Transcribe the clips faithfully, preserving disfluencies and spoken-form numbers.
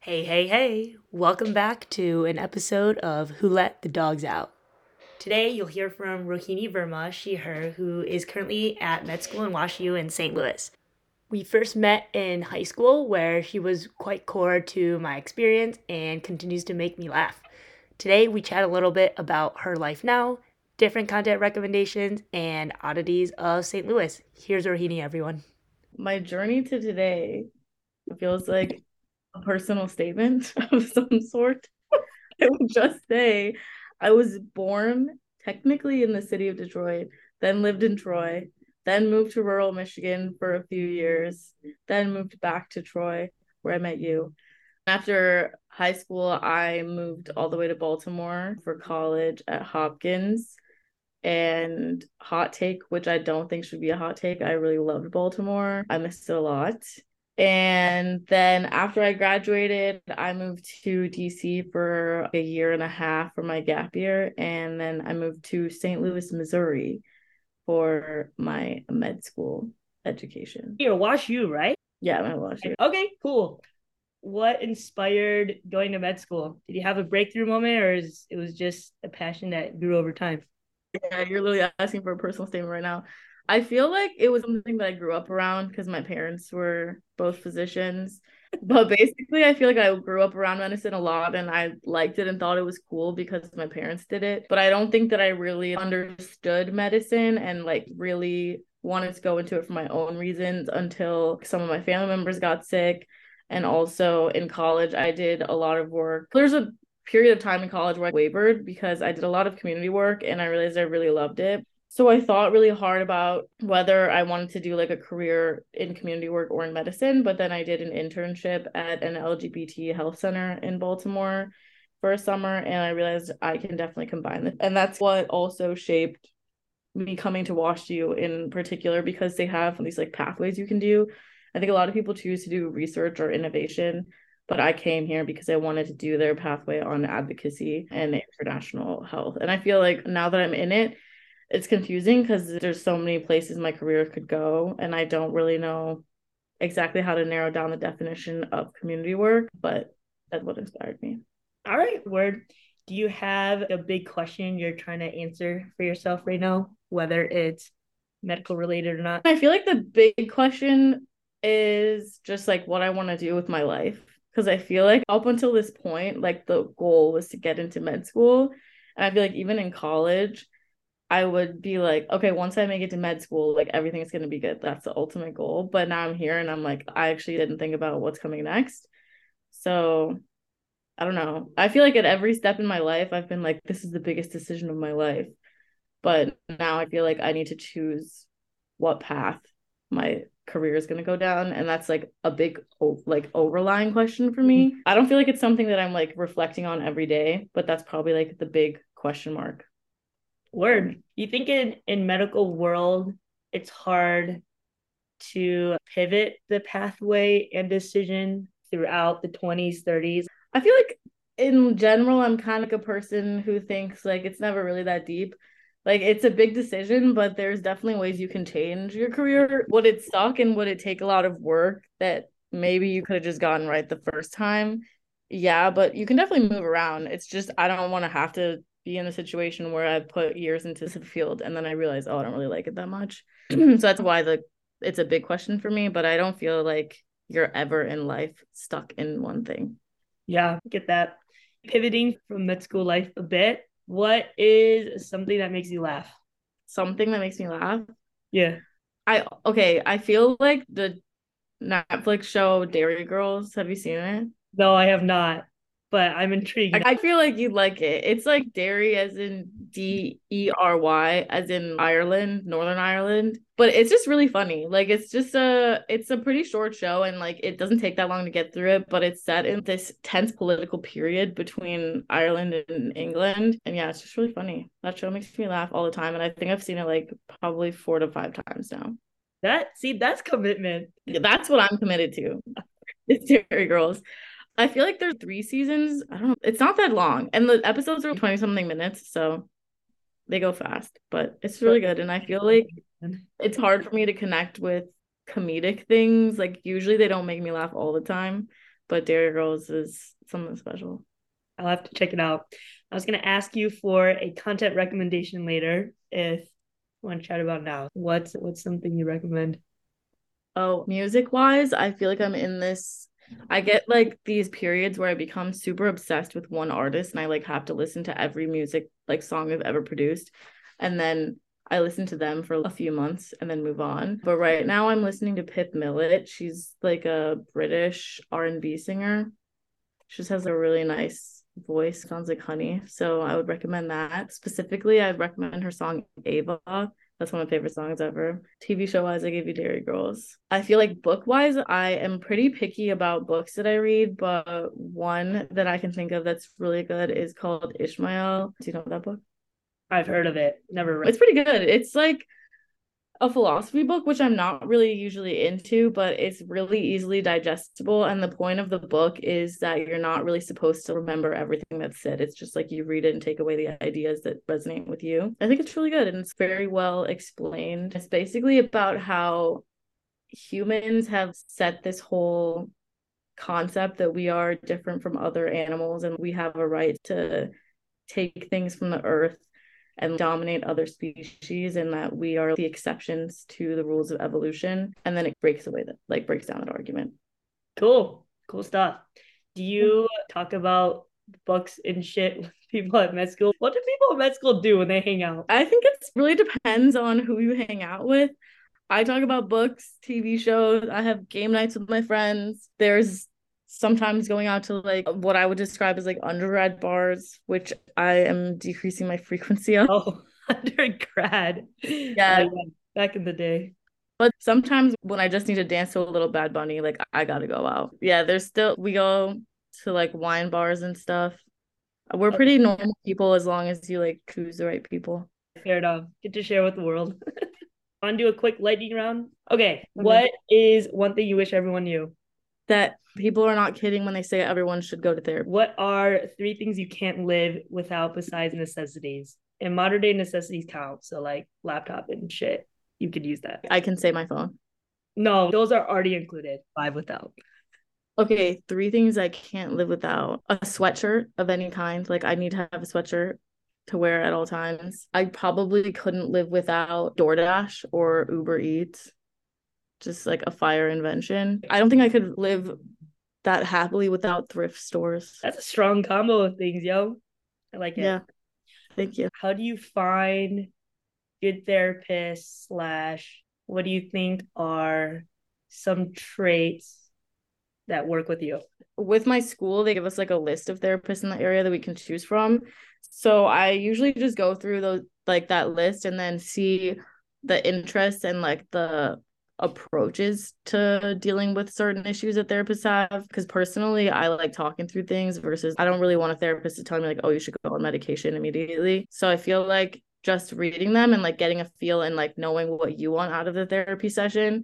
Hey, hey, hey. Welcome back to an episode of Who Let the Dogs Out. Today, you'll hear from Rohini Verma, she, her, who is currently at med school in WashU in Saint Louis. We first met in high school, where she was quite core to my experience and continues to make me laugh. Today, we chat a little bit about her life now, different content recommendations, and oddities of Saint Louis. Here's Rohini, everyone. My journey to today feels like a personal statement of some sort. I would just say I was born technically in the city of Detroit, then lived in Troy, then moved to rural Michigan for a few years, then moved back to Troy, where I met you. After high school, I moved all the way to Baltimore for college at Hopkins. And hot take, which I don't think should be a hot take, I really loved Baltimore. I missed it a lot. And then after I graduated, I moved to D C for a year and a half for my gap year. And then I moved to Saint Louis, Missouri for my med school education. You're WashU, right? Yeah, I'm at WashU. Okay, cool. What inspired going to med school? Did you have a breakthrough moment, or is it was just a passion that grew over time? Yeah, you're literally asking for a personal statement right now. I feel like it was something that I grew up around because my parents were both physicians. But basically, I feel like I grew up around medicine a lot, and I liked it and thought it was cool because my parents did it. But I don't think that I really understood medicine and like really wanted to go into it for my own reasons until some of my family members got sick. And also in college, I did a lot of work. There's a period of time in college where I wavered because I did a lot of community work and I realized I really loved it. So I thought really hard about whether I wanted to do like a career in community work or in medicine, but then I did an internship at an L G B T health center in Baltimore for a summer, and I realized I can definitely combine them. And that's what also shaped me coming to WashU in particular, because they have these like pathways you can do. I think a lot of people choose to do research or innovation, but I came here because I wanted to do their pathway on advocacy and international health. And I feel like now that I'm in it, it's confusing because there's so many places my career could go, and I don't really know exactly how to narrow down the definition of community work, but that's what inspired me. All right, word. Do you have a big question you're trying to answer for yourself right now, whether it's medical related or not? I feel like the big question is just like what I want to do with my life, because I feel like up until this point, like the goal was to get into med school. And I feel like even in college, I would be like, okay, once I make it to med school, like everything's going to be good. That's the ultimate goal. But now I'm here and I'm like, I actually didn't think about what's coming next. So I don't know. I feel like at every step in my life, I've been like, this is the biggest decision of my life. But now I feel like I need to choose what path my career is going to go down. And that's like a big, like overlying question for me. I don't feel like it's something that I'm like reflecting on every day, but that's probably like the big question mark. Word. You think in, in medical world, it's hard to pivot the pathway and decision throughout the twenties, thirties? I feel like in general, I'm kind of like a person who thinks like it's never really that deep. Like it's a big decision, but there's definitely ways you can change your career. Would it suck and would it take a lot of work that maybe you could have just gotten right the first time? Yeah, but you can definitely move around. It's just I don't want to have to be in a situation where I put years into the field and then I realize, oh, I don't really like it that much. So that's why the it's a big question for me, but I don't feel like you're ever in life stuck in one thing. Yeah, get that. Pivoting from med school life a bit, what is something that makes you laugh? Something that makes me laugh? Yeah. I okay, I feel like the Netflix show Derry Girls, have you seen it? No, I have not. But I'm intrigued. I feel like you'd like it. It's like dairy as in D E R Y, as in Ireland, Northern Ireland. But it's just really funny. Like, it's just a, it's a pretty short show. And like, it doesn't take that long to get through it. But it's set in this tense political period between Ireland and England. And yeah, it's just really funny. That show makes me laugh all the time. And I think I've seen it like probably four to five times now. That, see, that's commitment. Yeah, that's what I'm committed to. It's Dairy Girls. I feel like there's three seasons. I don't know. It's not that long. And the episodes are twenty-something minutes, so they go fast. But it's really good. And I feel like it's hard for me to connect with comedic things. Like, usually they don't make me laugh all the time. but Derry Girls is something special. I'll have to check it out. I was going to ask you for a content recommendation later. If you want to chat about now, what's what's something you recommend? Oh, music wise, I feel like I'm in this, I get like these periods where I become super obsessed with one artist and I like have to listen to every music like song I've ever produced. And then I listen to them for a few months and then move on. But right now I'm listening to Pip Millett. She's like a British R and B singer. She just has a really nice voice, sounds like honey. So I would recommend that. Specifically, I'd recommend her song Ava. That's one of my favorite songs ever. T V show-wise, I gave you Derry Girls. I feel like book-wise, I am pretty picky about books that I read, but one that I can think of that's really good is called Ishmael. Do you know that book? I've heard of it. Never read it. It's pretty good. It's like a philosophy book, which I'm not really usually into, but it's really easily digestible. And the point of the book is that you're not really supposed to remember everything that's said. It's just like you read it and take away the ideas that resonate with you. I think it's really good and it's very well explained. It's basically about how humans have set this whole concept that we are different from other animals and we have a right to take things from the earth and dominate other species, and that we are the exceptions to the rules of evolution. And then it breaks away that like breaks down that argument. Cool. Cool stuff. Do you talk about books and shit with people at med school? What do people at med school do when they hang out? I think it really depends on who you hang out with. I talk about books, T V shows. I have game nights with my friends. There's sometimes going out to like what I would describe as like undergrad bars, which I am decreasing my frequency of. Oh, undergrad. Yeah. Like back in the day. But sometimes when I just need to dance to a little Bad Bunny, like I gotta go out. Yeah, there's still, we go to like wine bars and stuff. We're pretty normal people as long as you like choose the right people. Fair enough. Get to share with the world. Want to do a quick lightning round? Okay. okay. What is one thing you wish everyone knew? That people are not kidding when they say everyone should go to therapy. What are three things you can't live without besides necessities? And modern day necessities count. So like laptop and shit, you could use that. I can say my phone. No, those are already included. Five without. Okay, three things I can't live without. A sweatshirt of any kind. Like I need to have a sweatshirt to wear at all times. I probably couldn't live without DoorDash or Uber Eats. Just like a fire invention. I don't think I could live that happily without thrift stores. That's a strong combo of things, yo. I like it. Yeah. Thank you. How do you find good therapists slash what do you think are some traits that work with you? With my school, they give us like a list of therapists in the area that we can choose from. So I usually just go through those like that list and then see the interests and like the approaches to dealing with certain issues that therapists have, because personally I like talking through things versus I don't really want a therapist to tell me like, oh, you should go on medication immediately. So I feel like just reading them and like getting a feel and like knowing what you want out of the therapy session.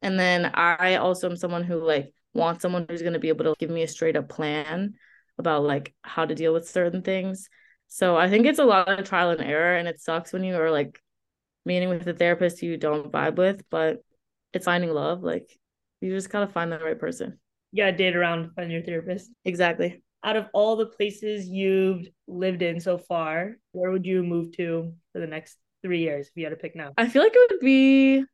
And then I also am someone who like wants someone who's going to be able to give me a straight up plan about like how to deal with certain things. So I think it's a lot of trial and error, and it sucks when you are like meeting with a therapist you don't vibe with, but it's finding love. Like you just gotta find the right person. You gotta date around to find your therapist. Exactly. Out of all the places you've lived in so far, where would you move to for the next three years if you had to pick now? I feel like it would be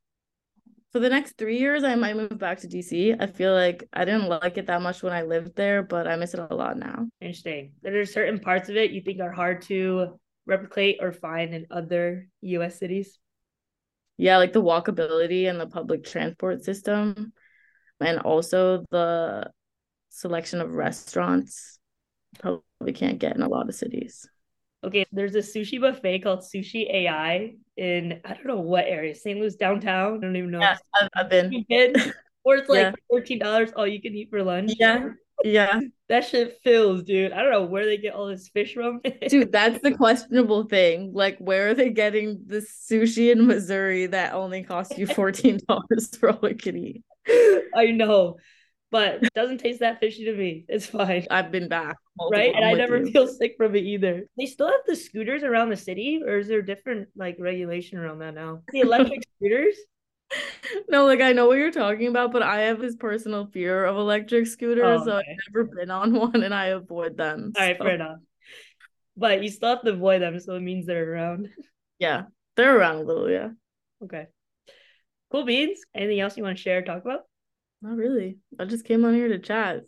for the next three years, I might move back to D C. I feel like I didn't like it that much when I lived there, but I miss it a lot now. Interesting. There are certain parts of it you think are hard to replicate or find in other U S cities. Yeah, like the walkability and the public transport system, and also the selection of restaurants probably can't get in a lot of cities. Okay, there's a sushi buffet called Sushi A I in, I don't know what area, Saint Louis downtown? I don't even know. Yeah, I've, I've been. Or it's like yeah. fourteen dollars all you can eat for lunch. Yeah, yeah. That shit fills, dude. I don't know where they get all this fish from. Dude, that's the questionable thing. Like, where are they getting the sushi in Missouri that only costs you fourteen dollars for all you can eat? I know, but it doesn't taste that fishy to me. It's fine. I've been back. Right? And I never you. feel sick from it either. They still have the scooters around the city, or is there different, like, regulation around that now? The electric scooters? No, like, I know what you're talking about, but I have this personal fear of electric scooters, oh, so okay. I've never been on one, and I avoid them. All so. Right, fair enough. But you still have to avoid them, so it means they're around. Yeah, they're around a little, yeah. Okay. Cool beans. Anything else you want to share or talk about? Not really. I just came on here to chat.